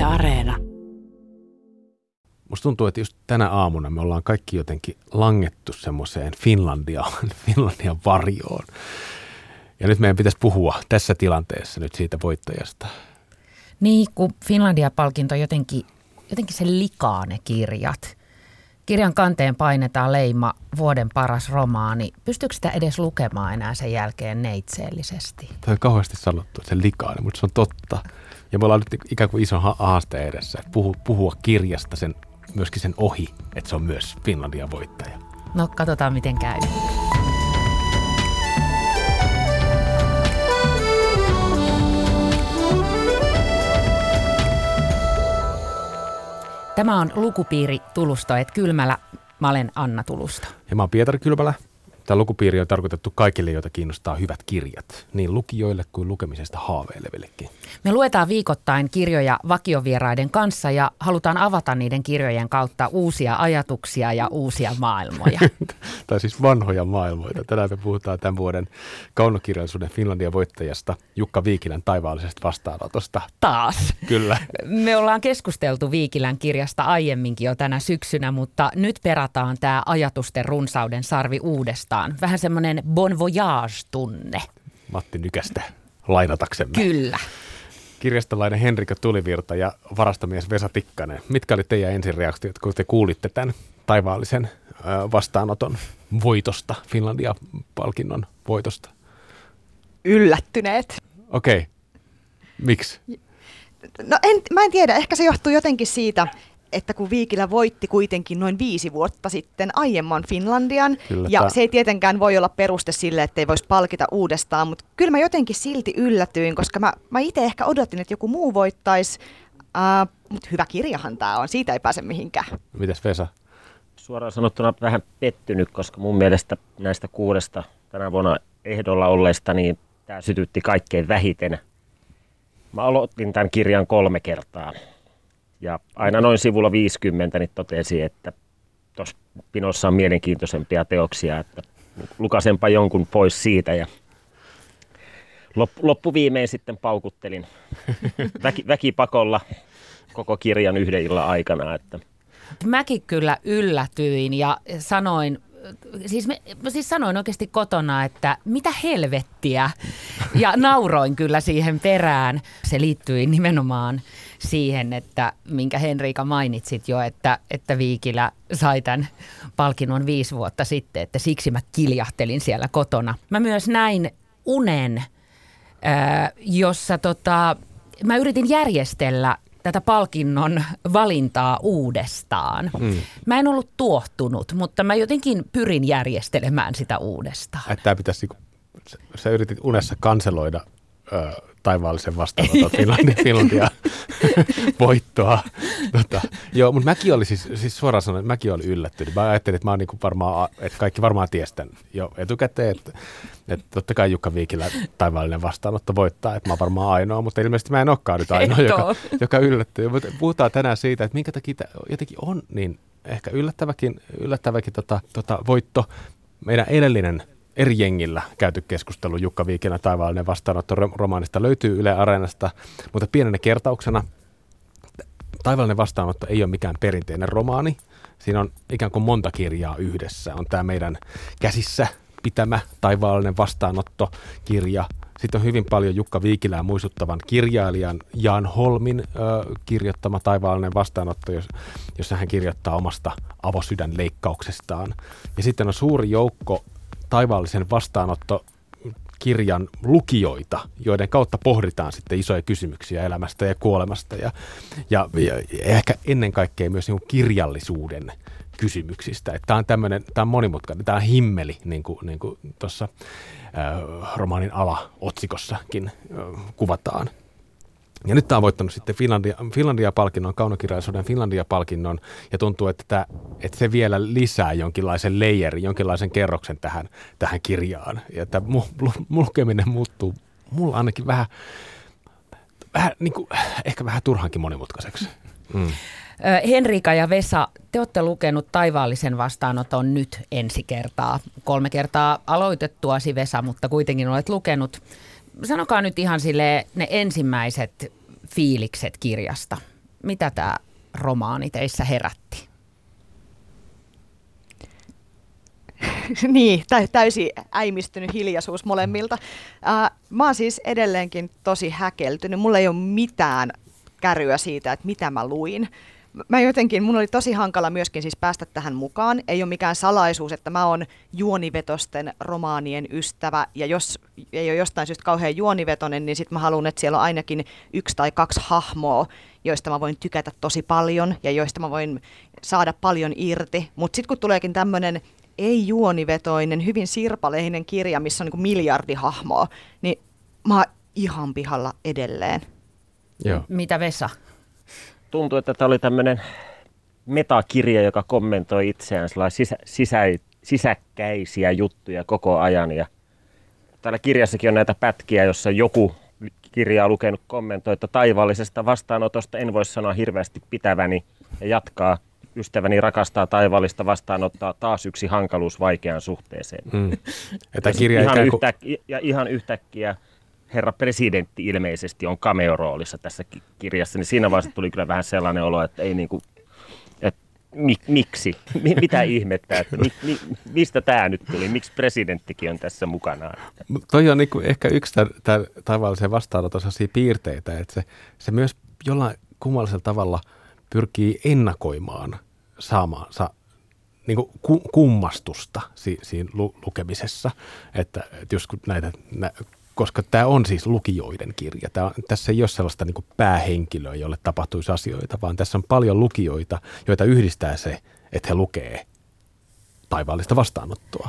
Yle Areena. Musta tuntuu, että just tänä aamuna me ollaan kaikki jotenkin langettu semmoiseen Finlandian varjoon. Ja nyt meidän pitäisi puhua tässä tilanteessa nyt siitä voittajasta. Niin, kun Finlandia-palkinto jotenkin se likaa ne kirjat. Kirjan kanteen painetaan leima vuoden paras romaani. Pystyykö sitä edes lukemaan enää sen jälkeen neitseellisesti? Tämä on kauheasti sanottu, että se likaa, mutta se on totta. Ja me ollaan nyt ikään kuin ison haasteen edessä, että puhua kirjasta myöskin sen ohi, että se on myös Finlandian voittaja. No, katsotaan miten käy. Tämä on Lukupiiri Tulustoet Kylmälä. Mä olen Anna Tulusto. Ja mä oon Pietari Kylmälä. Tämä lukupiiri on tarkoitettu kaikille, joita kiinnostaa hyvät kirjat, niin lukijoille kuin lukemisesta haaveilevillekin. Me luetaan viikoittain kirjoja vakiovieraiden kanssa ja halutaan avata niiden kirjojen kautta uusia ajatuksia ja uusia maailmoja. Tai siis vanhoja maailmoja. Tänään me puhutaan tämän vuoden kaunokirjallisuuden Finlandia-voittajasta Jukka Viikilän taivaallisesta vastaanotosta. Taas. Kyllä. Me ollaan keskusteltu Viikilän kirjasta aiemminkin jo tänä syksynä, mutta nyt perataan tämä ajatusten runsauden sarvi uudestaan. Vähän semmoinen bon voyage-tunne. Matti Nykästä lainataksemme. Kyllä. Kirjastolainen Henrikka Tulivirta ja varastomies Vesa Tikkanen. Mitkä oli teidän ensireaktiot, kun te kuulitte tämän taivaallisen vastaanoton voitosta, Finlandia-palkinnon voitosta? Yllättyneet. Okei. Miksi? No mä en tiedä. Ehkä se johtuu jotenkin siitä, että kun Viikilä voitti kuitenkin noin 5 vuotta sitten aiemman Finlandian, kyllä, ja se ei tietenkään voi olla peruste sille, että ei voisi palkita uudestaan, mutta kyllä mä jotenkin silti yllätyin, koska mä itse ehkä odotin, että joku muu voittaisi, mutta hyvä kirjahan tämä on, siitä ei pääse mihinkään. Mitäs Vesa? Suoraan sanottuna vähän pettynyt, koska mun mielestä näistä 6 tänä vuonna ehdolla olleista, niin tämä sytytti kaikkein vähiten. Mä aloitin tämän kirjan 3 kertaa. Ja aina noin sivulla 50 niin totesi, että tuossa pinossa on mielenkiintoisempia teoksia, että lukasenpa jonkun pois siitä. Ja loppuviimein sitten paukuttelin väkipakolla koko kirjan yhden illan aikana. Että. Mäkin kyllä yllätyin ja sanoin. Siis sanoin oikeasti kotona, että mitä helvettiä, ja nauroin kyllä siihen perään. Se liittyi nimenomaan siihen, että minkä Henriika mainitsit jo, että Viikilä sai tämän palkinnon 5 vuotta sitten, että siksi mä kiljahtelin siellä kotona. Mä myös näin unen, jossa mä yritin järjestellä tätä palkinnon valintaa uudestaan. Mä en ollut tuohtunut, mutta mä jotenkin pyrin järjestelemään sitä uudestaan. Että pitäisi, sä yritit unessa kanseloida taivaallisen vastaanoton Finlandia voittoa. Joo, mutta mäkin oli siis suoraan sanoen, mäkin oli yllättynyt. Mä ajattelin, että mä oon niinku varmaan, että kaikki varmaan tiesi tämän jo etukäteen, että totta kai Jukka Viikilä taivaallinen vastaanotto voittaa, että mä oon varmaan ainoa, mutta ilmeisesti mä en olekaan nyt ainoa, joka yllättyy. Mutta puhutaan tänään siitä, että minkä takia jotenkin on niin ehkä yllättäväkin voitto. Meidän edellinen eri jengillä käyty keskustelu Jukka Viikilän taivaallinen vastaanotto romaanista löytyy Yle Areenasta, mutta pienenä kertauksena taivaallinen vastaanotto ei ole mikään perinteinen romaani. Siinä on ikään kuin monta kirjaa yhdessä. On tämä meidän käsissä pitämä taivaallinen vastaanottokirja. Sitten on hyvin paljon Jukka Viikilää muistuttavan kirjailijan Jan Holmin kirjoittama taivaallinen vastaanotto, jossa hän kirjoittaa omasta avosydän leikkauksestaan. Ja sitten on suuri joukko taivaallisen vastaanottokirjan lukijoita, joiden kautta pohditaan sitten isoja kysymyksiä elämästä ja kuolemasta ja ehkä ennen kaikkea myös niin kirjallisuuden kysymyksistä. Tämä on tämmöinen, tämä on monimutkainen, tämä on himmeli, niin kuin tuossa romaanin alaotsikossakin kuvataan. Ja nyt tämä on voittanut sitten Finlandia-palkinnon, kaunokirjallisuuden Finlandia-palkinnon, ja tuntuu, että se vielä lisää jonkinlaisen leijerin, jonkinlaisen kerroksen tähän kirjaan. Ja tämä lukeminen muuttuu mulla ainakin vähän niin kuin, ehkä vähän turhankin monimutkaiseksi. Henriika ja Vesa, te olette lukenut taivaallisen vastaanoton nyt ensi kertaa. 3 kertaa aloitettuasi, Vesa, mutta kuitenkin olet lukenut. Sanokaa nyt ihan silleen ne ensimmäiset fiilikset kirjasta. mitä tämä romaani teissä herätti? Niin, täysin äimistynyt hiljaisuus molemmilta. Mä oon siis edelleenkin tosi häkeltynyt. Mulla ei ole mitään käryä siitä, että mitä mä luin. Mun oli tosi hankala myöskin siis päästä tähän mukaan. Ei ole mikään salaisuus, että mä oon juonivetosten romaanien ystävä. Ja jos ei ole jostain syystä kauhean juonivetonen, niin sit mä haluan, että siellä on ainakin 1 tai 2 hahmoa, joista mä voin tykätä tosi paljon ja joista mä voin saada paljon irti. Mutta sit kun tuleekin tämmönen ei-juonivetoinen, hyvin sirpaleinen kirja, missä on niin kuin miljardi hahmoa, niin mä oon ihan pihalla edelleen. Joo. Mitä Vesa? Tuntuu, että tämä oli tämmöinen metakirja, joka kommentoi itseään sisäkkäisiä juttuja koko ajan. Ja täällä kirjassakin on näitä pätkiä, jossa joku kirjaa lukenut kommentoi, että taivaallisesta vastaanotosta en voi sanoa hirveästi pitäväni, ja jatkaa. Ystäväni rakastaa taivaallista vastaanottaa taas yksi hankaluus vaikeaan suhteeseen. Ihan yhtäkkiä herra presidentti ilmeisesti on cameo-roolissa tässä kirjassa, niin siinä vaiheessa tuli kyllä vähän sellainen olo, että ei niinku, että miksi? Mitä ihmettä? Että mistä tämä nyt tuli? Miksi presidenttikin on tässä mukana? Toi on niinku ehkä yksi tämän taivaallisen vastaanoton sellaisia piirteitä, että se myös jollain kummallisella tavalla pyrkii ennakoimaan saamaansa niin kuin kummastusta siinä lukemisessa, että jos koska tämä on siis lukijoiden kirja. Tässä ei ole sellaista niin kuin päähenkilöä, jolle tapahtuisi asioita, vaan tässä on paljon lukijoita, joita yhdistää se, että he lukee taivaallista vastaanottoa.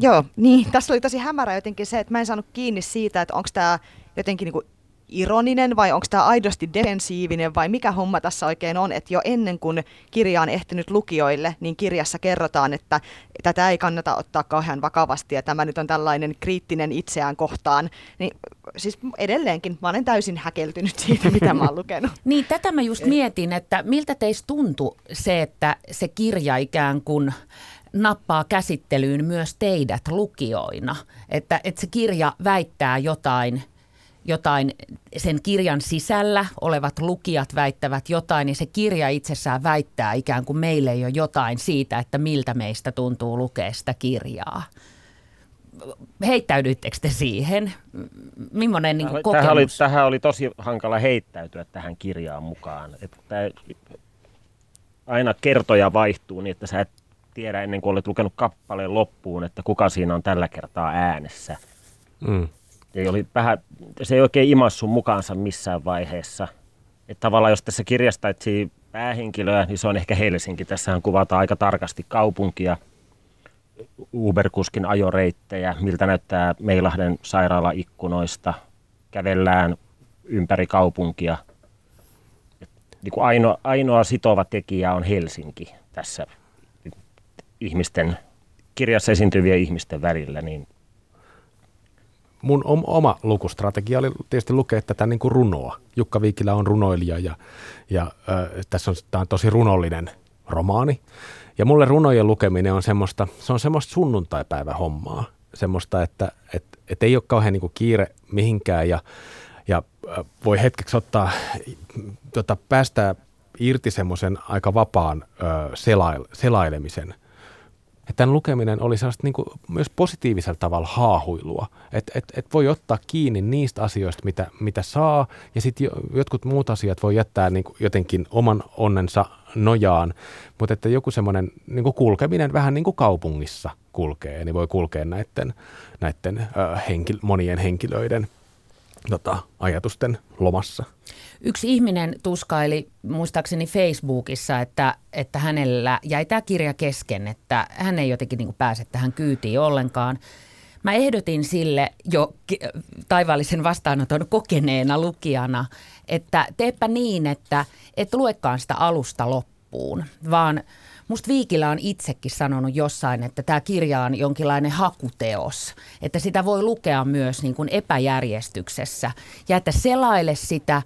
Joo, niin tässä oli tosi hämärä jotenkin se, että mä en saanut kiinni siitä, että onko tämä jotenkin niin kuin ironinen vai onko tämä aidosti defensiivinen vai mikä homma tässä oikein on, että jo ennen kuin kirja on ehtinyt lukijoille, niin kirjassa kerrotaan, että tätä ei kannata ottaa kauhean vakavasti ja tämä nyt on tällainen kriittinen itseään kohtaan. Niin, siis edelleenkin mä olen täysin häkeltynyt siitä, mitä mä oon lukenut. Niin tätä mä just mietin, että miltä teistä tuntui se, että se kirja ikään kuin nappaa käsittelyyn myös teidät lukijoina, että se kirja väittää jotain, sen kirjan sisällä olevat lukijat väittävät jotain, ja se kirja itsessään väittää ikään kuin meille jo jotain siitä, että miltä meistä tuntuu lukea sitä kirjaa. Heittäydyttekö te siihen? Millainen niin kuin kokemus? Tähän oli tosi hankala heittäytyä tähän kirjaan mukaan. Että aina kertoja vaihtuu niin, että sä et tiedä ennen kuin olet lukenut kappaleen loppuun, että kuka siinä on tällä kertaa äänessä. Mm. Se ei oikein imassu mukaansa missään vaiheessa. Että tavallaan jos tässä kirjasta etsii päähenkilöä, niin se on ehkä Helsinki. Tässähän kuvataan aika tarkasti kaupunkia, Uber-kuskin ajoreittejä, miltä näyttää Meilahden sairaalaikkunoista. Kävellään ympäri kaupunkia. Niin kuin ainoa sitova tekijä on Helsinki tässä ihmisten, kirjassa esiintyvien ihmisten välillä, niin mun oma lukustrategia oli tietysti lukea tätä niin kuin runoa. Jukka Viikilä on runoilija ja tässä on, tämä on tosi runollinen romaani. Ja mulle runojen lukeminen on semmoista, se on semmoista sunnuntaipäivä hommaa. Semmoista, että ei ole kauhean niin kuin kiire mihinkään ja voi hetkeksi ottaa, päästää irti semmoisen aika vapaan selailemisen. Tämän lukeminen oli sellaista niin kuin myös positiivisella tavalla haahuilua, että voi ottaa kiinni niistä asioista, mitä saa, ja sitten jotkut muut asiat voi jättää niin kuin jotenkin oman onnensa nojaan, mutta että joku semmoinen niin kuin kulkeminen vähän niin kuin kaupungissa kulkee, niin voi kulkea monien henkilöiden ajatusten lomassa. Yksi ihminen tuskaili muistaakseni Facebookissa, että hänellä jäi tämä kirja kesken, että hän ei jotenkin niin kuin pääse tähän kyytiin ollenkaan. Mä ehdotin sille jo taivaallisen vastaanoton kokeneena lukijana, että teepä niin, että et luekaan sitä alusta loppuun, vaan musta Viikilä on itsekin sanonut jossain, että tämä kirja on jonkinlainen hakuteos, että sitä voi lukea myös niin kuin epäjärjestyksessä ja että selaile sitä,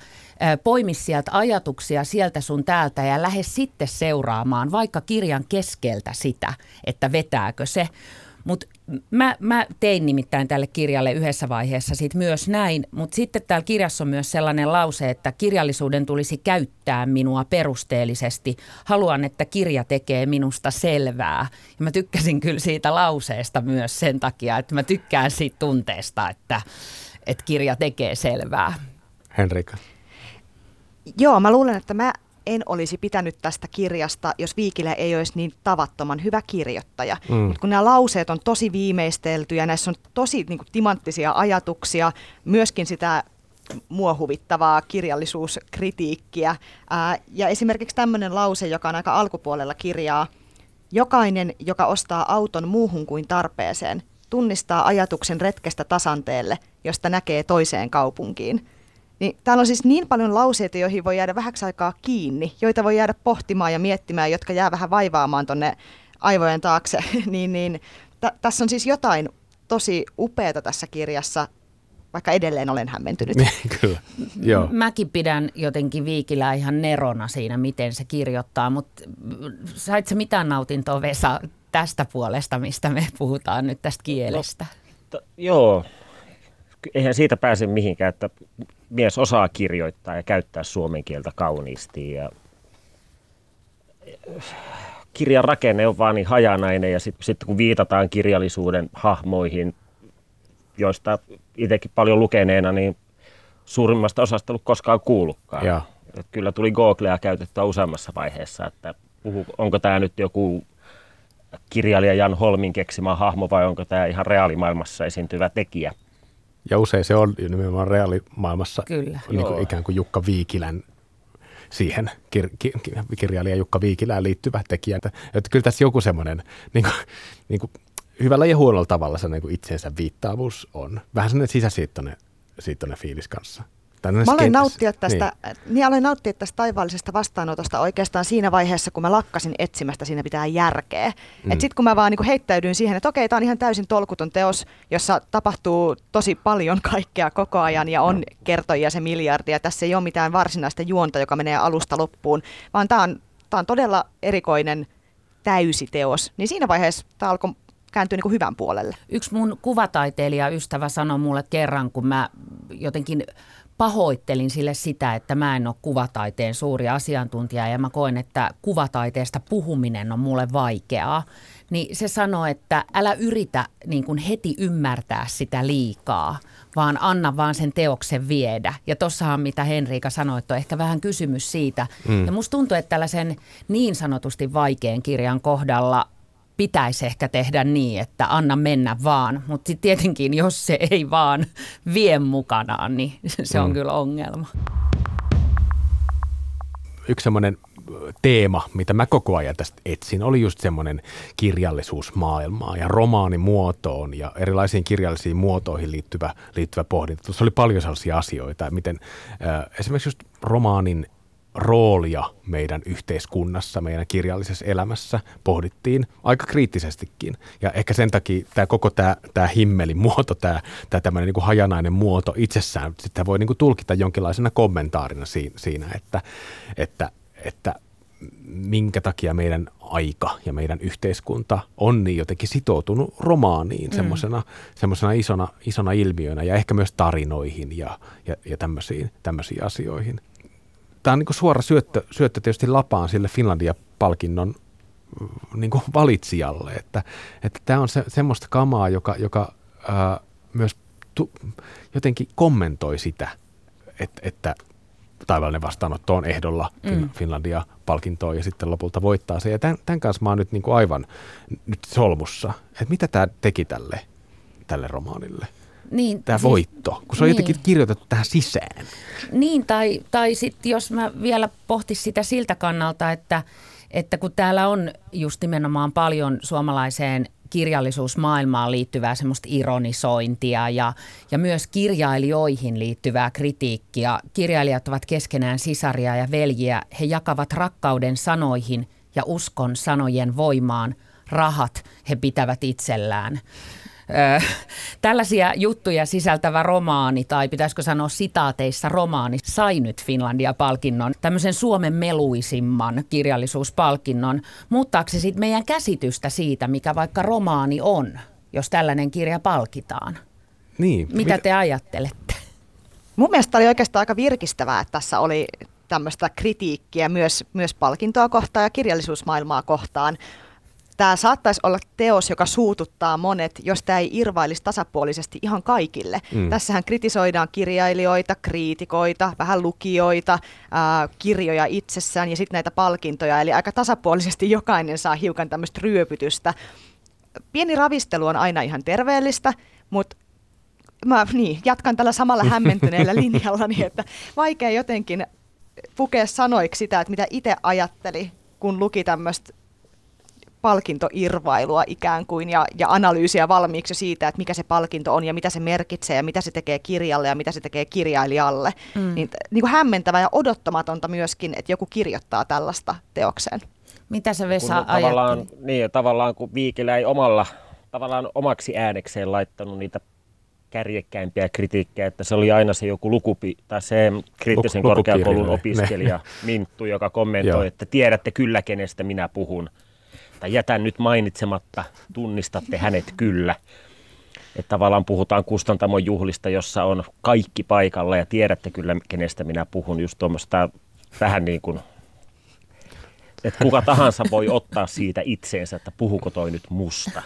poimi sieltä ajatuksia sieltä sun täältä ja lähde sitten seuraamaan vaikka kirjan keskeltä sitä, että vetääkö se. Mutta mä tein nimittäin tälle kirjalle yhdessä vaiheessa sit myös näin, mutta sitten täällä kirjassa on myös sellainen lause, että kirjallisuuden tulisi käyttää minua perusteellisesti. Haluan, että kirja tekee minusta selvää. Ja mä tykkäsin kyllä siitä lauseesta myös sen takia, että mä tykkään siitä tunteesta, että kirja tekee selvää. Henrika. Joo, mä luulen, että mä en olisi pitänyt tästä kirjasta, jos Viikilä ei olisi niin tavattoman hyvä kirjoittaja. Mutta kun nämä lauseet on tosi viimeistelty ja näissä on tosi niin kuin timanttisia ajatuksia, myöskin sitä mua huvittavaa kirjallisuuskritiikkiä. Ja esimerkiksi tämmöinen lause, joka on aika alkupuolella kirjaa. Jokainen, joka ostaa auton muuhun kuin tarpeeseen, tunnistaa ajatuksen retkestä tasanteelle, josta näkee toiseen kaupunkiin. Niin, täällä on siis niin paljon lauseita, joihin voi jäädä vähäksi aikaa kiinni, joita voi jäädä pohtimaan ja miettimään, jotka jää vähän vaivaamaan tuonne aivojen taakse. Tässä on siis jotain tosi upeata tässä kirjassa, vaikka edelleen olen hämmentynyt. Kyllä, joo. Mäkin pidän jotenkin Viikilää ihan nerona siinä, miten se kirjoittaa, mutta sait sä mitään nautintoa, Vesa, tästä puolesta, mistä me puhutaan nyt tästä kielestä? No, joo. Eihän siitä pääse mihinkään, että mies osaa kirjoittaa ja käyttää suomen kieltä kauniisti. Ja kirjan rakenne on vaan niin hajanainen ja sitten kun viitataan kirjallisuuden hahmoihin, joista itsekin paljon lukeneena, niin suurimmasta osasta ei ollut koskaan kuullutkaan. Ja. Kyllä tuli Googlea käytettyä useammassa vaiheessa, että onko tämä nyt joku kirjailija Jan Holmin keksimä hahmo vai onko tämä ihan reaalimaailmassa esiintyvä tekijä. Ja usein se on nimenomaan reaalimaailmassa niin kuin ikään kuin Jukka Viikilän siihen kirjailija Jukka Viikilään liittyvä tekijä. Että kyllä tässä joku semmoinen niin kuin hyvällä ja huonolla tavalla se niin kuin itsensä viittaavuus on. Vähän semmoinen sisäsiittoinen fiilis kanssa. Mä aloin nauttia tästä, tästä taivaallisesta vastaanotosta oikeastaan siinä vaiheessa, kun mä lakkasin etsimästä, siinä pitää järkeä. Et sit kun mä vaan niin kuin heittäydyin siihen, että okei, tää on ihan täysin tolkuton teos, jossa tapahtuu tosi paljon kaikkea koko ajan ja on kertojia se miljardia. Tässä ei ole mitään varsinaista juonta, joka menee alusta loppuun, vaan tää on todella erikoinen täysiteos. Niin siinä vaiheessa tää alkoi kääntyy niin kuin hyvän puolelle. Yksi mun kuvataiteilijaystävä sanoi mulle kerran, kun mä jotenkin pahoittelin sille sitä, että mä en ole kuvataiteen suuri asiantuntija ja mä koen, että kuvataiteesta puhuminen on mulle vaikeaa. Niin se sanoi, että älä yritä niin kuin heti ymmärtää sitä liikaa, vaan anna vaan sen teoksen viedä. Ja tossahan mitä Henriika sanoi, on ehkä vähän kysymys siitä. Ja musta tuntuu, että tällaisen niin sanotusti vaikean kirjan kohdalla pitäisi ehkä tehdä niin, että anna mennä vaan, mutta sitten tietenkin, jos se ei vaan vie mukanaan, niin se on kyllä ongelma. Yksi semmoinen teema, mitä mä koko ajan tästä etsin, oli just semmoinen kirjallisuusmaailmaa ja romaanimuotoon ja erilaisiin kirjallisiin muotoihin liittyvä pohdinta. Tuossa oli paljon sellaisia asioita, miten esimerkiksi just romaanin roolia meidän yhteiskunnassa, meidän kirjallisessa elämässä pohdittiin aika kriittisestikin. Ja ehkä sen takia tämä himmelimuoto, tämä tämmöinen niin hajanainen muoto itsessään, sitä voi niin kuin tulkita jonkinlaisena kommentaarina siinä, että minkä takia meidän aika ja meidän yhteiskunta on niin jotenkin sitoutunut romaaniin semmoisena isona ilmiönä ja ehkä myös tarinoihin ja tämmöisiin asioihin. Tämä on niin kuin suora syöttö tietysti lapaan sille Finlandia-palkinnon niin kuin valitsijalle, että tämä on semmoista kamaa, joka myös jotenkin kommentoi sitä, että taivaallinen vastaanotto on ehdolla Finlandia-palkintoon ja sitten lopulta voittaa se. Ja tämän kanssa mä oon nyt niin kuin aivan nyt solmussa, että mitä tämä teki tälle romaanille. Niin, tämä voitto, kun se on jotenkin kirjoitettu tähän sisään. Niin, tai sitten jos mä vielä pohtisin sitä siltä kannalta, että kun täällä on just nimenomaan paljon suomalaiseen kirjallisuusmaailmaan liittyvää semmoista ironisointia ja myös kirjailijoihin liittyvää kritiikkiä. Kirjailijat ovat keskenään sisaria ja veljiä. He jakavat rakkauden sanoihin ja uskon sanojen voimaan. Rahat he pitävät itsellään. Tällaisia juttuja sisältävä romaani, tai pitäisikö sanoa sitaateissa romaani, sai nyt Finlandia-palkinnon, tämmöisen Suomen meluisimman kirjallisuuspalkinnon. Muuttaako se sitten meidän käsitystä siitä, mikä vaikka romaani on? jos tällainen kirja palkitaan. Niin. Mitä te ajattelette? Mun mielestä oli oikeastaan aika virkistävää, että tässä oli tämmöistä kritiikkiä myös palkintoa kohtaan ja kirjallisuusmaailmaa kohtaan. Tämä saattaisi olla teos, joka suututtaa monet, jos tämä ei irvailisi tasapuolisesti ihan kaikille. Tässähän kritisoidaan kirjailijoita, kriitikoita, vähän lukijoita, kirjoja itsessään ja sitten näitä palkintoja. Eli aika tasapuolisesti jokainen saa hiukan tämmöistä ryöpytystä. Pieni ravistelu on aina ihan terveellistä, mutta mä jatkan tällä samalla hämmentyneellä linjallani, että vaikea jotenkin pukea sanoiksi sitä, että mitä itse ajatteli, kun luki tämmöistä palkintoirvailua ikään kuin ja analyysiä valmiiksi siitä, että mikä se palkinto on ja mitä se merkitsee ja mitä se tekee kirjalle ja mitä se tekee kirjailijalle. Niin kuin hämmentävää ja odottamatonta myöskin, että joku kirjoittaa tällaista teokseen. Mitä se Vesa ajatteli? Tavallaan kun Viikilä ei omaksi äänekseen laittanut niitä kärjekkäimpiä kritiikkiä, että se oli aina se joku kriittisen korkeakoulun opiskelija Minttu, joka kommentoi, että tiedätte kyllä kenestä minä puhun. Tai jätän nyt mainitsematta, tunnistatte hänet kyllä. Että tavallaan puhutaan kustantamon juhlista, jossa on kaikki paikalla ja tiedätte kyllä kenestä minä puhun. Just tuommoista vähän niin kuin, että kuka tahansa voi ottaa siitä itseensä, että puhuko toi nyt musta.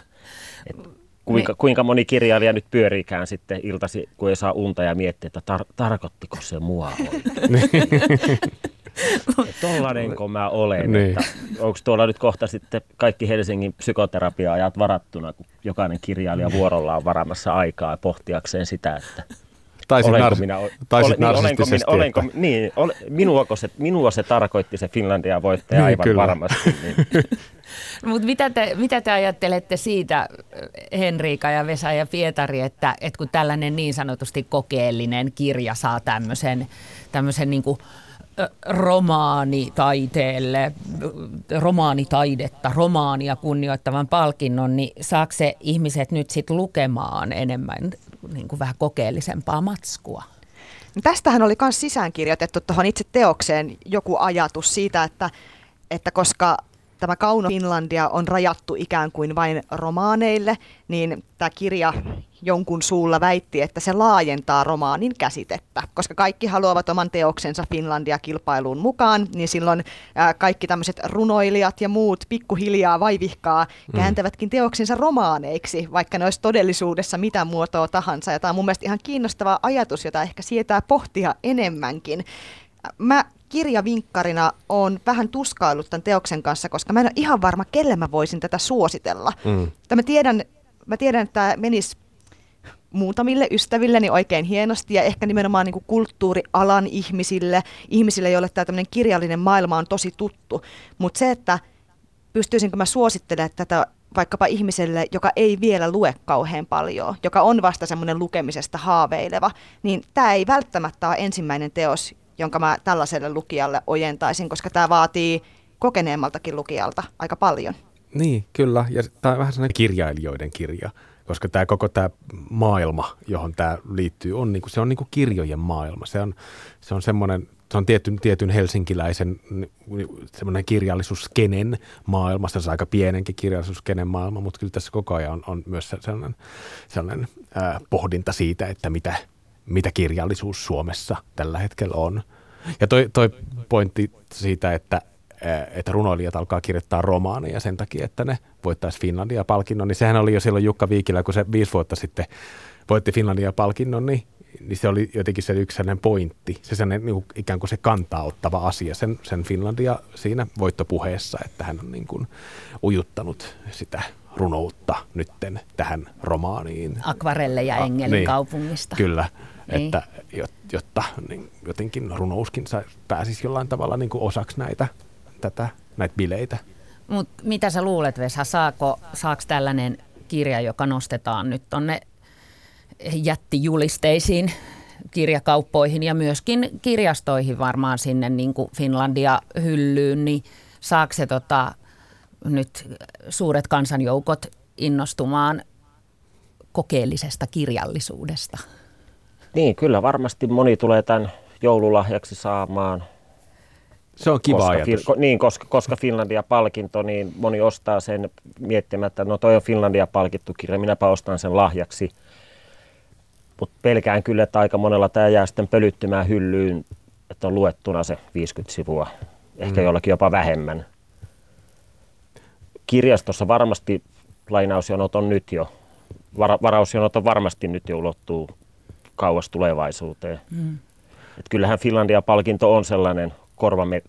Kuinka moni kirjailija nyt pyöriikään sitten iltasi, kun ei saa unta ja miettii, että tarkoittiko se mua oikein. Tollainenko mä olen, että onko tuolla nyt kohta sitten kaikki Helsingin psykoterapia-ajat varattuna, kun jokainen kirjailija vuorolla on varaamassa aikaa pohtiakseen sitä, että minua se tarkoitti se Finlandia voittaja aivan kyllä. Varmasti. Niin. Mut mitä te ajattelette siitä, Henriika ja Vesa ja Pietari, että kun tällainen niin sanotusti kokeellinen kirja saa tämmöisen niin kuin romaanitaiteelle, romaanitaidetta, romaania kunnioittavan palkinnon, niin saako se ihmiset nyt sitten lukemaan enemmän niin kuin vähän kokeellisempaa matskua? No tästähän oli myös sisäänkirjoitettu tuohon itse teokseen joku ajatus siitä, että koska tämä Kauno Finlandia on rajattu ikään kuin vain romaaneille, niin tämä kirja jonkun suulla väitti, että se laajentaa romaanin käsitettä. Koska kaikki haluavat oman teoksensa Finlandia-kilpailuun mukaan, niin silloin kaikki tämmöiset runoilijat ja muut pikkuhiljaa vaivihkaa kääntävätkin teoksensa romaaneiksi, vaikka ne olisi todellisuudessa mitä muotoa tahansa. Ja tämä on mun mielestä ihan kiinnostava ajatus, jota ehkä sietää pohtia enemmänkin. Mä kirjavinkkarina olen vähän tuskaillut tämän teoksen kanssa, koska mä en ole ihan varma, kelle mä voisin tätä suositella. Mä tiedän, että tämä menisi muutamille ystävilleni oikein hienosti ja ehkä nimenomaan niin kuin kulttuurialan ihmisille, joille tämä tämmöinen kirjallinen maailma on tosi tuttu. Mutta se, että pystyisinkö mä suosittelemaan tätä vaikkapa ihmiselle, joka ei vielä lue kauhean paljon, joka on vasta semmoinen lukemisesta haaveileva, niin tämä ei välttämättä ole ensimmäinen teos, jonka mä tällaiselle lukijalle ojentaisin, koska tämä vaatii kokeneemmaltakin lukijalta aika paljon. Niin, kyllä. Ja tämä on vähän sellainen kirjailijoiden kirja, koska tämä koko tämä maailma, johon tämä liittyy, on, se on niin kuin kirjojen maailma. Se on semmoinen, se on tietyn helsinkiläisen semmoinen kirjallisuuskenen maailma. Se on aika pienenkin kirjallisuuskenen maailma, mutta kyllä tässä koko ajan on myös sellainen pohdinta siitä, että mitä kirjallisuus Suomessa tällä hetkellä on. Ja toi pointti siitä, että runoilijat alkaa kirjoittaa romaaneja sen takia, että ne voittaisi Finlandia-palkinnon, niin sehän oli jo silloin Jukka Viikilä, kun se 5 vuotta sitten voitti Finlandia-palkinnon, niin se oli jotenkin se yksi sellainen pointti, se sellainen niin kuin ikään kuin se kantaa ottava asia sen Finlandia siinä voittopuheessa, että hän on niin kuin ujuttanut sitä runoutta nytten tähän romaaniin. Akvarelleja Engelin kaupungista. Kyllä, niin. Että jotta niin jotenkin runouskin pääsisi jollain tavalla niin kuin osaksi näitä bileitä. Mut mitä sä luulet, Vesa, saako tällainen kirja, joka nostetaan nyt tonne jättijulisteisiin kirjakauppoihin ja myöskin kirjastoihin varmaan sinne niin kuin Finlandia-hyllyyn, niin saako se nyt suuret kansanjoukot innostumaan kokeellisesta kirjallisuudesta? Niin, kyllä varmasti moni tulee tämän joululahjaksi saamaan Se on kiva ajatus. Koska Finlandia-palkinto, niin moni ostaa sen miettimättä, no toi on Finlandia-palkittu kirja, minäpä ostan sen lahjaksi. Mutta pelkään kyllä, että aika monella tämä jää sitten pölyttymään hyllyyn, että on luettuna se 50 sivua, ehkä jollakin jopa vähemmän. Kirjastossa varmasti lainausjonot on nyt jo, varausjonot on varmasti nyt jo ulottuu kauas tulevaisuuteen. Et kyllähän Finlandia-palkinto on sellainen,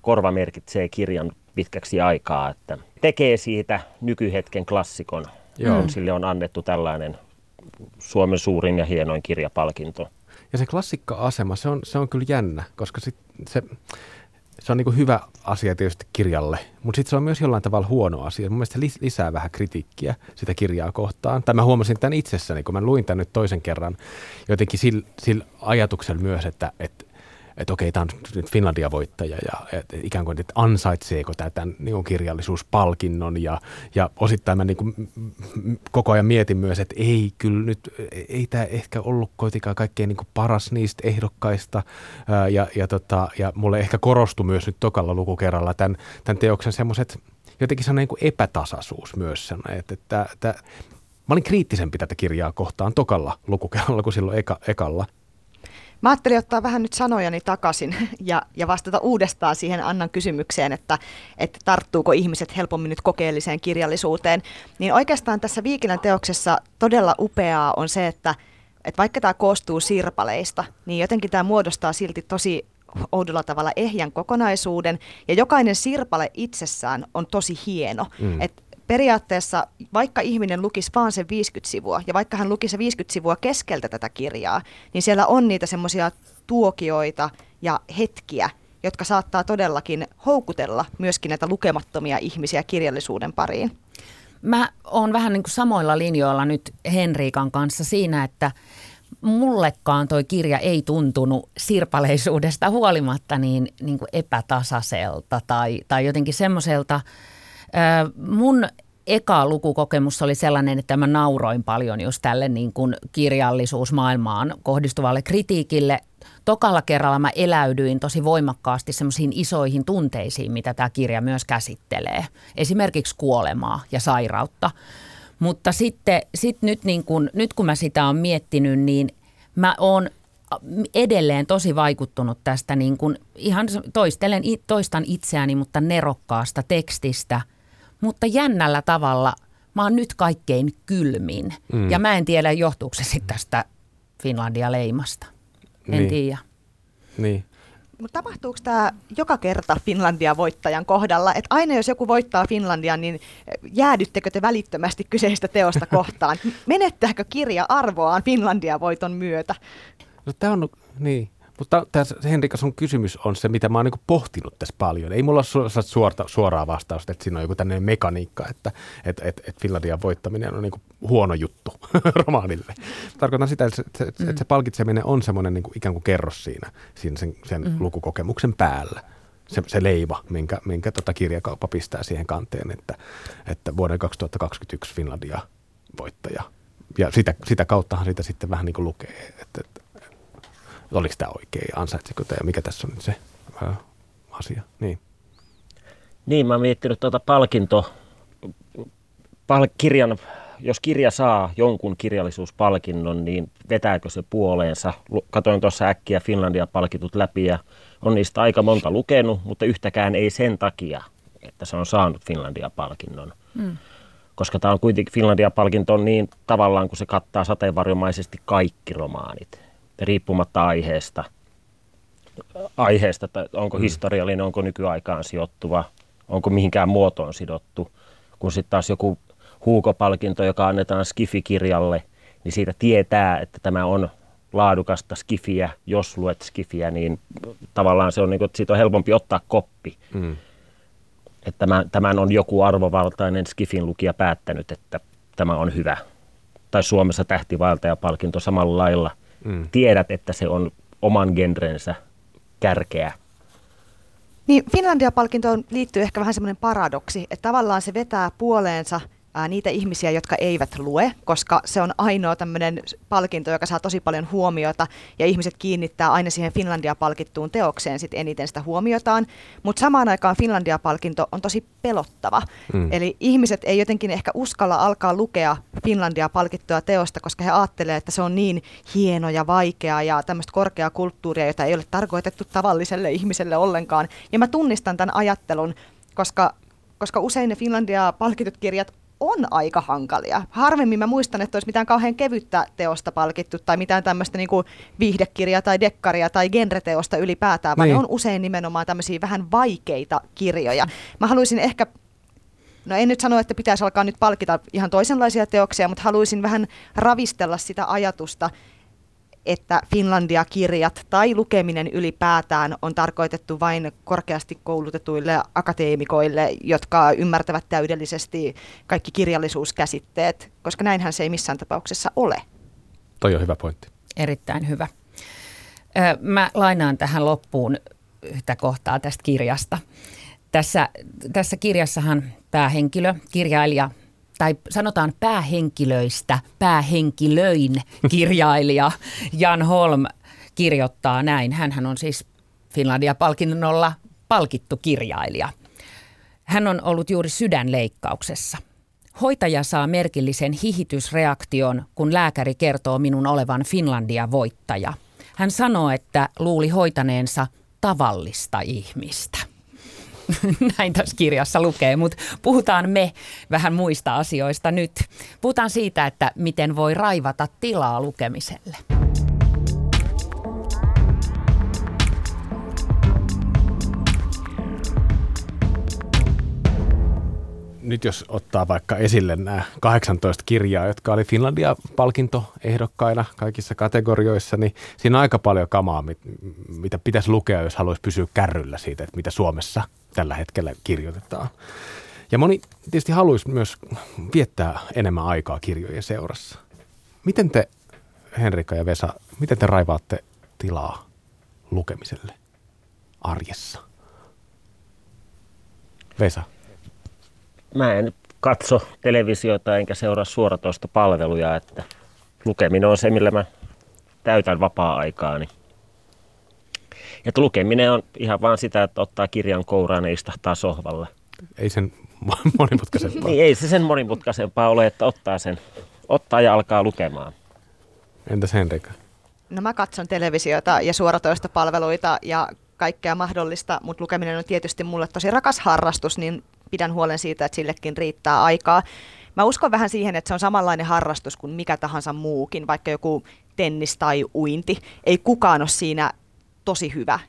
korva merkitsee kirjan pitkäksi aikaa, että tekee siitä nykyhetken klassikon. Joo. Sille on annettu tällainen Suomen suurin ja hienoin kirjapalkinto. Ja se klassikka-asema, se on kyllä jännä, koska se on niin kuin hyvä asia tietysti kirjalle, mutta sitten se on myös jollain tavalla huono asia. Mun mielestä se lisää vähän kritiikkiä sitä kirjaa kohtaan. Tai mä huomasin tämän itsessäni, kun mä luin tämän nyt toisen kerran jotenkin sillä ajatuksella myös, että okei, tämä on nyt Finlandia-voittaja ja ikään kuin, että ansaitseeko tämä tämän niin kirjallisuuspalkinnon. Ja osittain mä niin kuin, koko ajan mietin myös, että ei kyllä nyt, ei tämä ehkä ollut kuitenkaan kaikkein niin kuin paras niistä ehdokkaista. Ja mulle ehkä korostui myös nyt tokalla lukukerralla tämän teoksen semmoiset, jotenkin sellainen niin kuin epätasaisuus myös sellainen, että mä olin kriittisempi tätä kirjaa kohtaan tokalla lukukerralla kuin silloin ekalla. Mä ajattelin ottaa vähän nyt sanojani takaisin ja vastata uudestaan siihen Annan kysymykseen, että tarttuuko ihmiset helpommin nyt kokeelliseen kirjallisuuteen. Niin oikeastaan tässä Viikilän teoksessa todella upeaa on se, että vaikka tämä koostuu sirpaleista, niin jotenkin tämä muodostaa silti tosi oudolla tavalla ehjän kokonaisuuden. Ja jokainen sirpale itsessään on tosi hieno. Että periaatteessa, vaikka ihminen lukisi vaan sen 50 sivua, ja vaikka hän lukisi 50 sivua keskeltä tätä kirjaa, niin siellä on niitä semmoisia tuokioita ja hetkiä, jotka saattaa todellakin houkutella myöskin näitä lukemattomia ihmisiä kirjallisuuden pariin. Mä oon vähän niin kuin samoilla linjoilla nyt Henriikan kanssa siinä, että mullekaan toi kirja ei tuntunut sirpaleisuudesta huolimatta niin kuin epätasaiselta tai jotenkin semmoiselta. Mun eka lukukokemus oli sellainen, että mä nauroin paljon just tälle niin kuin kirjallisuusmaailmaan kohdistuvalle kritiikille. Tokalla kerralla mä eläydyin tosi voimakkaasti semmoisiin isoihin tunteisiin, mitä tämä kirja myös käsittelee. Esimerkiksi kuolemaa ja sairautta. Mutta nyt kun mä sitä oon miettinyt, niin mä oon edelleen tosi vaikuttunut tästä niin kuin ihan toistan itseäni, mutta nerokkaasta tekstistä, mutta jännällä tavalla mä oon nyt kaikkein kylmin. Ja mä en tiedä, johtuuko se sitten tästä Finlandia-leimasta. En tiedä. Niin. Mutta tapahtuuko tämä joka kerta Finlandia-voittajan kohdalla? Että aina jos joku voittaa Finlandian, niin jäädyttekö te välittömästi kyseistä teosta kohtaan? Menettääkö kirja arvoaan Finlandia-voiton myötä? No, tämä on, niin. Mutta Henrika, sun kysymys on se, mitä mä oon niin pohtinut tässä paljon. Ei mulla ole suoraa vastausta, että siinä on joku tämmöinen mekaniikka, että Finlandian voittaminen on niin huono juttu romaanille. Tarkoitan sitä, että se palkitseminen on semmoinen niin kuin ikään kuin kerros siinä sen lukukokemuksen päällä. Se leiva, minkä kirjakauppa pistää siihen kanteen, että vuoden 2021 Finlandia voittaja. Ja sitä kauttahan sitä sitten vähän niin kuin lukee, että oliko tämä oikein, ansaitsiko tämä ja mikä tässä on nyt se asia? Niin, mä oon miettinyt tuota kirjan, jos kirja saa jonkun kirjallisuuspalkinnon, niin vetääkö se puoleensa? Katoin tuossa äkkiä Finlandia-palkitut läpi ja on niistä aika monta lukenut, mutta yhtäkään ei sen takia, että se on saanut Finlandia-palkinnon. Koska tämä on kuitenkin Finlandia-palkinto on niin tavallaan, kun se kattaa sateenvarjomaisesti kaikki romaanit. Riippumatta aiheesta tai onko historiallinen, onko nykyaikaan sijoittuva, onko mihinkään muotoon sidottu. Kun sitten taas joku Hugo-palkinto, joka annetaan Skifi-kirjalle, niin siitä tietää, että tämä on laadukasta Skifiä. Jos luet Skifiä, niin tavallaan se on, niin kuin, että siitä on helpompi ottaa koppi. Että tämän on joku arvovaltainen Skifin lukija päättänyt, että tämä on hyvä. Tai Suomessa Tähtivaeltaja-palkinto samalla lailla. Tiedät, että se on oman genrensä kärkeä. Niin, Finlandia-palkintoon liittyy ehkä vähän semmoinen paradoksi, että tavallaan se vetää puoleensa niitä ihmisiä, jotka eivät lue, koska se on ainoa tämmöinen palkinto, joka saa tosi paljon huomiota ja ihmiset kiinnittää aina siihen Finlandia-palkittuun teokseen sit eniten sitä huomiotaan, mutta samaan aikaan Finlandia-palkinto on tosi pelottava. Eli ihmiset ei jotenkin ehkä uskalla alkaa lukea Finlandia-palkittua teosta, koska he ajattelee, että se on niin hieno ja vaikea ja tämmöistä korkeaa kulttuuria, jota ei ole tarkoitettu tavalliselle ihmiselle ollenkaan. Ja mä tunnistan tämän ajattelun, koska usein ne Finlandia-palkitut kirjat on aika hankalia. Harvemmin mä muistan, että olisi mitään kauhean kevyttä teosta palkittu tai mitään tämmöistä niinku viihdekirjaa tai dekkaria tai genreteosta ylipäätään, vaan ne on usein nimenomaan tämmöisiä vähän vaikeita kirjoja. Mä haluaisin ehkä, no en nyt sano, että pitäisi alkaa nyt palkita ihan toisenlaisia teoksia, mutta haluaisin vähän ravistella sitä ajatusta, että Finlandia-kirjat tai lukeminen ylipäätään on tarkoitettu vain korkeasti koulutetuille akateemikoille, jotka ymmärtävät täydellisesti kaikki kirjallisuuskäsitteet, koska näinhän se ei missään tapauksessa ole. Toi on hyvä pointti. Erittäin hyvä. Mä lainaan tähän loppuun yhtä kohtaa tästä kirjasta. Tässä kirjassahan päähenkilö, kirjailija, tai sanotaan päähenkilöistä, päähenkilöin kirjailija Jan Holm kirjoittaa näin. Hänhän on siis Finlandia-palkinnolla palkittu kirjailija. Hän on ollut juuri sydänleikkauksessa. Hoitaja saa merkillisen hihitysreaktion, kun lääkäri kertoo minun olevan Finlandia-voittaja. Hän sanoo, että luuli hoitaneensa tavallista ihmistä. Näin tässä kirjassa lukee, mutta puhutaan me vähän muista asioista nyt. Puhutaan siitä, että miten voi raivata tilaa lukemiselle. Nyt jos ottaa vaikka esille nämä 18 kirjaa, jotka oli Finlandia-palkintoehdokkaina kaikissa kategorioissa, niin siinä on aika paljon kamaa, mitä pitäisi lukea, jos haluaisi pysyä kärryllä siitä, että mitä Suomessa tällä hetkellä kirjoitetaan. Ja moni tietysti haluaisi myös viettää enemmän aikaa kirjojen seurassa. Miten te, Henrika ja Vesa, miten te raivaatte tilaa lukemiselle arjessa? Vesa? Mä en katso televisiota enkä seuraa suoratoista palveluja, että lukeminen on se, millä mä täytän vapaa-aikaani. Että lukeminen on ihan vaan sitä, että ottaa kirjan kouraan ja istahtaa sohvalle. Ei sen monimutkaisempaa. Niin, ei se sen monimutkaisempaa ole, että ottaa ja alkaa lukemaan. Entäs Henrika? No mä katson televisiota ja suoratoista palveluita ja kaikkea mahdollista, mutta lukeminen on tietysti mulle tosi rakas harrastus, niin pidän huolen siitä, että sillekin riittää aikaa. Mä uskon vähän siihen, että se on samanlainen harrastus kuin mikä tahansa muukin, vaikka joku tennis tai uinti. Ei kukaan ole siinä tosi hyvä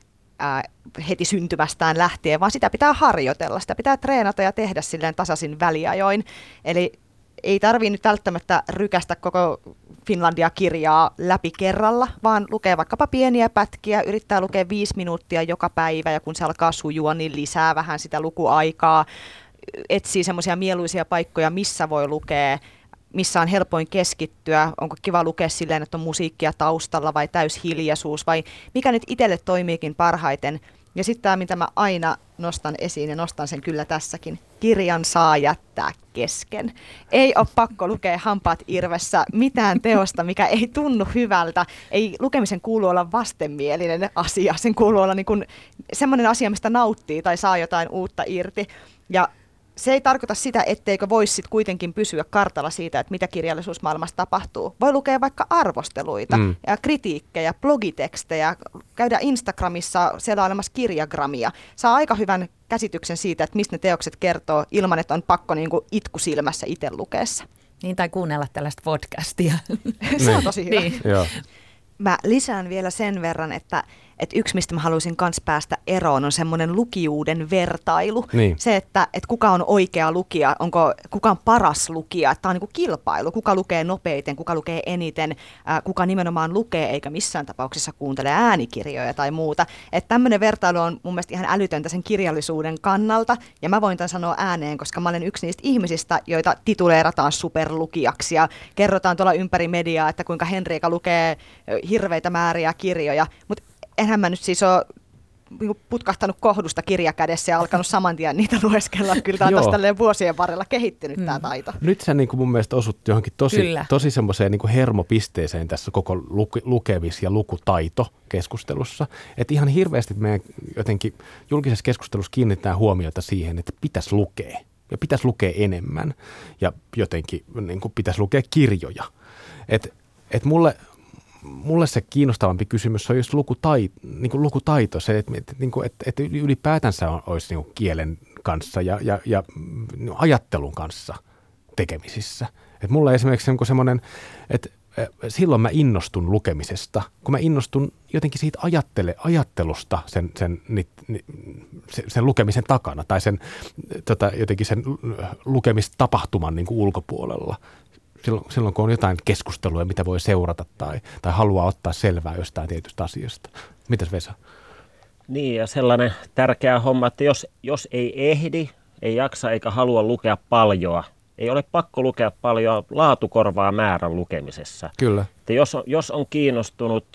heti syntymästään lähtien, vaan sitä pitää harjoitella, sitä pitää treenata ja tehdä silleen tasaisin väliajoin. Eli ei tarvitse nyt välttämättä rykästä koko Finlandia-kirjaa läpi kerralla, vaan lukee vaikkapa pieniä pätkiä, yrittää lukea 5 minuuttia joka päivä ja kun se alkaa sujua, niin lisää vähän sitä lukuaikaa, etsii semmoisia mieluisia paikkoja, missä voi lukea, missä on helpoin keskittyä, onko kiva lukea silleen, että on musiikkia taustalla vai täyshiljaisuus vai mikä nyt itselle toimiikin parhaiten. Ja sitten tämä, mitä mä aina nostan esiin ja nostan sen kyllä tässäkin, kirjan saa jättää kesken. Ei ole pakko lukea hampaat irvessä mitään teosta, mikä ei tunnu hyvältä. Ei lukemisen kuulu olla vastenmielinen asia, sen kuuluu olla niin kuin semmoinen asia, mistä nauttii tai saa jotain uutta irti. Ja se ei tarkoita sitä, etteikö voisi sit kuitenkin pysyä kartalla siitä, että mitä kirjallisuusmaailmassa tapahtuu. Voi lukea vaikka arvosteluita, ja kritiikkejä, blogitekstejä, käydä Instagramissa selailemassa kirjagramia. Saa aika hyvän käsityksen siitä, että mistä ne teokset kertoo ilman, että on pakko niinku itku silmässä itse lukeessa. Niin, tai kuunnella tällaista podcastia. Se on tosi hyvä. Niin. Mä lisään vielä sen verran, että yksi, mistä mä haluaisin kans päästä eroon, on semmoinen lukijuuden vertailu. Niin. Se, että kuka on oikea lukija, kuka on paras lukija. Tämä on niin kuin kilpailu. Kuka lukee nopeiten, kuka lukee eniten, kuka nimenomaan lukee eikä missään tapauksessa kuuntele äänikirjoja tai muuta. Että tämmöinen vertailu on mun mielestä ihan älytöntä sen kirjallisuuden kannalta. Ja mä voin tämän sanoa ääneen, koska mä olen yksi niistä ihmisistä, joita tituleerataan superlukijaksi. Ja kerrotaan tuolla ympäri mediaa, että kuinka Henriika lukee hirveitä määriä kirjoja. Mutta enhän mä nyt siis ole putkahtanut kohdusta kirjakädessä ja alkanut saman tien niitä lueskella. Kyllä tämä on tässä tälleen vuosien varrella kehittynyt tämä taito. Nyt sä niin kuin mun mielestä osut johonkin tosi semmoiseen niin kuin hermopisteeseen tässä koko lukevis- ja lukutaitokeskustelussa. Että ihan hirveästi meidän jotenkin julkisessa keskustelussa kiinnitetään huomiota siihen, että pitäisi lukea. Ja pitäisi lukea enemmän. Ja jotenkin niin kuin pitäisi lukea kirjoja. Et mulle se kiinnostavampi kysymys on just lukutaito, se, että ylipäätänsä olisi niin kuin kielen kanssa ja ajattelun kanssa tekemisissä. Et mulle esimerkiksi semmoinen, että silloin mä innostun lukemisesta, kun mä innostun jotenkin siitä ajattelusta sen lukemisen takana tai jotenkin sen lukemistapahtuman niin kuin ulkopuolella. Silloin, kun on jotain keskustelua, mitä voi seurata tai haluaa ottaa selvää jostain tietystä asiasta. Mitäs Vesa? Niin, ja sellainen tärkeä homma, että jos ei ehdi, ei jaksa eikä halua lukea paljoa, ei ole pakko lukea paljoa, laatu korvaa määrän lukemisessa. Kyllä. Että jos on kiinnostunut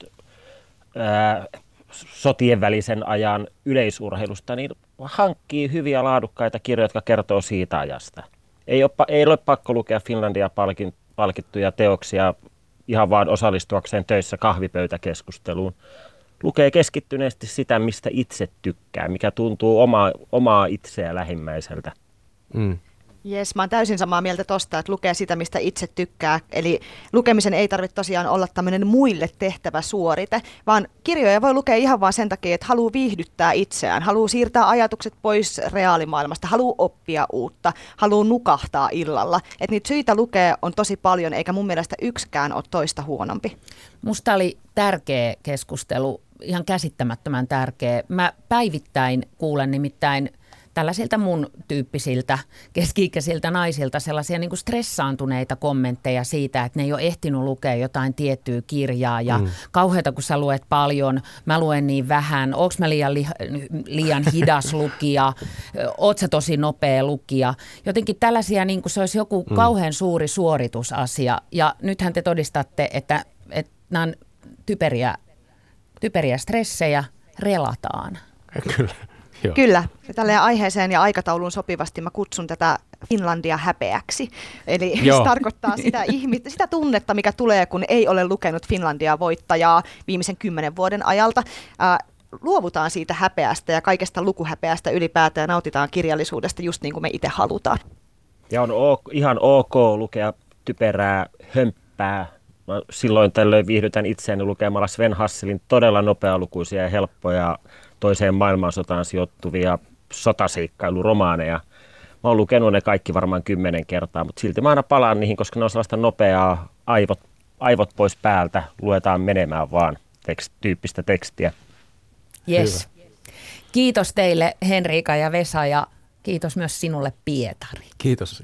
sotien välisen ajan yleisurheilusta, niin hankkii hyviä laadukkaita kirjoja, jotka kertoo siitä ajasta. Ei ole pakko lukea Finlandia palkittuja teoksia ihan vaan osallistuakseen töissä kahvipöytäkeskusteluun. Lukee keskittyneesti sitä, mistä itse tykkää, mikä tuntuu omaa itseä lähimmäiseltä. Mm. Jes, mä oon täysin samaa mieltä tosta, että lukee sitä, mistä itse tykkää. Eli lukemisen ei tarvitse tosiaan olla tämmöinen muille tehtävä suorite, vaan kirjoja voi lukea ihan vaan sen takia, että haluaa viihdyttää itseään, haluaa siirtää ajatukset pois reaalimaailmasta, haluaa oppia uutta, haluaa nukahtaa illalla. Että niitä syitä lukea on tosi paljon, eikä mun mielestä yksikään ole toista huonompi. Musta oli tärkeä keskustelu, ihan käsittämättömän tärkeä. Mä päivittäin kuulen nimittäin tällaisilta mun tyyppisiltä keski-ikäisiltä naisilta sellaisia niin kuin stressaantuneita kommentteja siitä, että ne ei ole ehtinyt lukea jotain tiettyä kirjaa ja kauheata, kun sä luet paljon, mä luen niin vähän, onks mä liian hidas lukija, oot sä tosi nopea lukija. Jotenkin tällaisia, niin kuin se olisi joku kauhean suuri suoritusasia ja nythän te todistatte, että nämä on typeriä stressejä, relataan. Kyllä. Joo. Kyllä. Tälleen aiheeseen ja aikatauluun sopivasti mä kutsun tätä Finlandia häpeäksi. Eli se tarkoittaa sitä tunnetta, mikä tulee, kun ei ole lukenut Finlandia voittajaa viimeisen 10 vuoden ajalta. Luovutaan siitä häpeästä ja kaikesta lukuhäpeästä ylipäätään ja nautitaan kirjallisuudesta just niin kuin me itse halutaan. Ja on ihan ok lukea typerää hömppää. Mä silloin tällöin viihdytän itseäni lukemalla Sven Hasselin todella nopealukuisia ja helppoja toiseen maailmansotaan sijoittuvia sotaseikkailuromaaneja. Mä oon lukenut ne kaikki varmaan 10 kertaa, mutta silti mä aina palaan niihin, koska ne on sellaista nopeaa aivot pois päältä, luetaan menemään vaan tyyppistä tekstiä. Yes. Hyvä. Kiitos teille Henriika ja Vesa ja kiitos myös sinulle Pietari. Kiitos.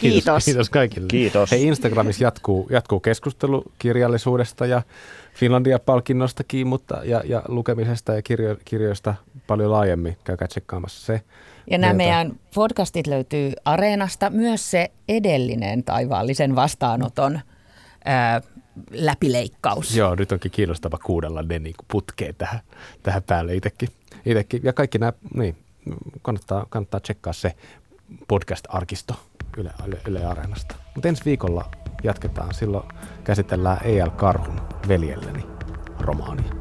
Kiitos kaikille. Kiitos. Hei, Instagramissa jatkuu keskustelu kirjallisuudesta ja Finlandia-palkinnostakin, mutta ja lukemisesta ja kirjoista paljon laajemmin. Käykää tsekkaamassa se. Ja nämä meidän podcastit löytyy Areenasta. Myös se edellinen taivaallisen vastaanoton läpileikkaus. Joo, nyt onkin kiinnostava kuudella ne niin kuin putkeen tähän päälle itsekin. Ja kaikki nämä, niin. Kannattaa tsekkaa se podcast-arkisto Yle Areenasta. Mutta ensi viikolla jatketaan. Silloin käsitellään E.L. Karhun Veljelleni romaania.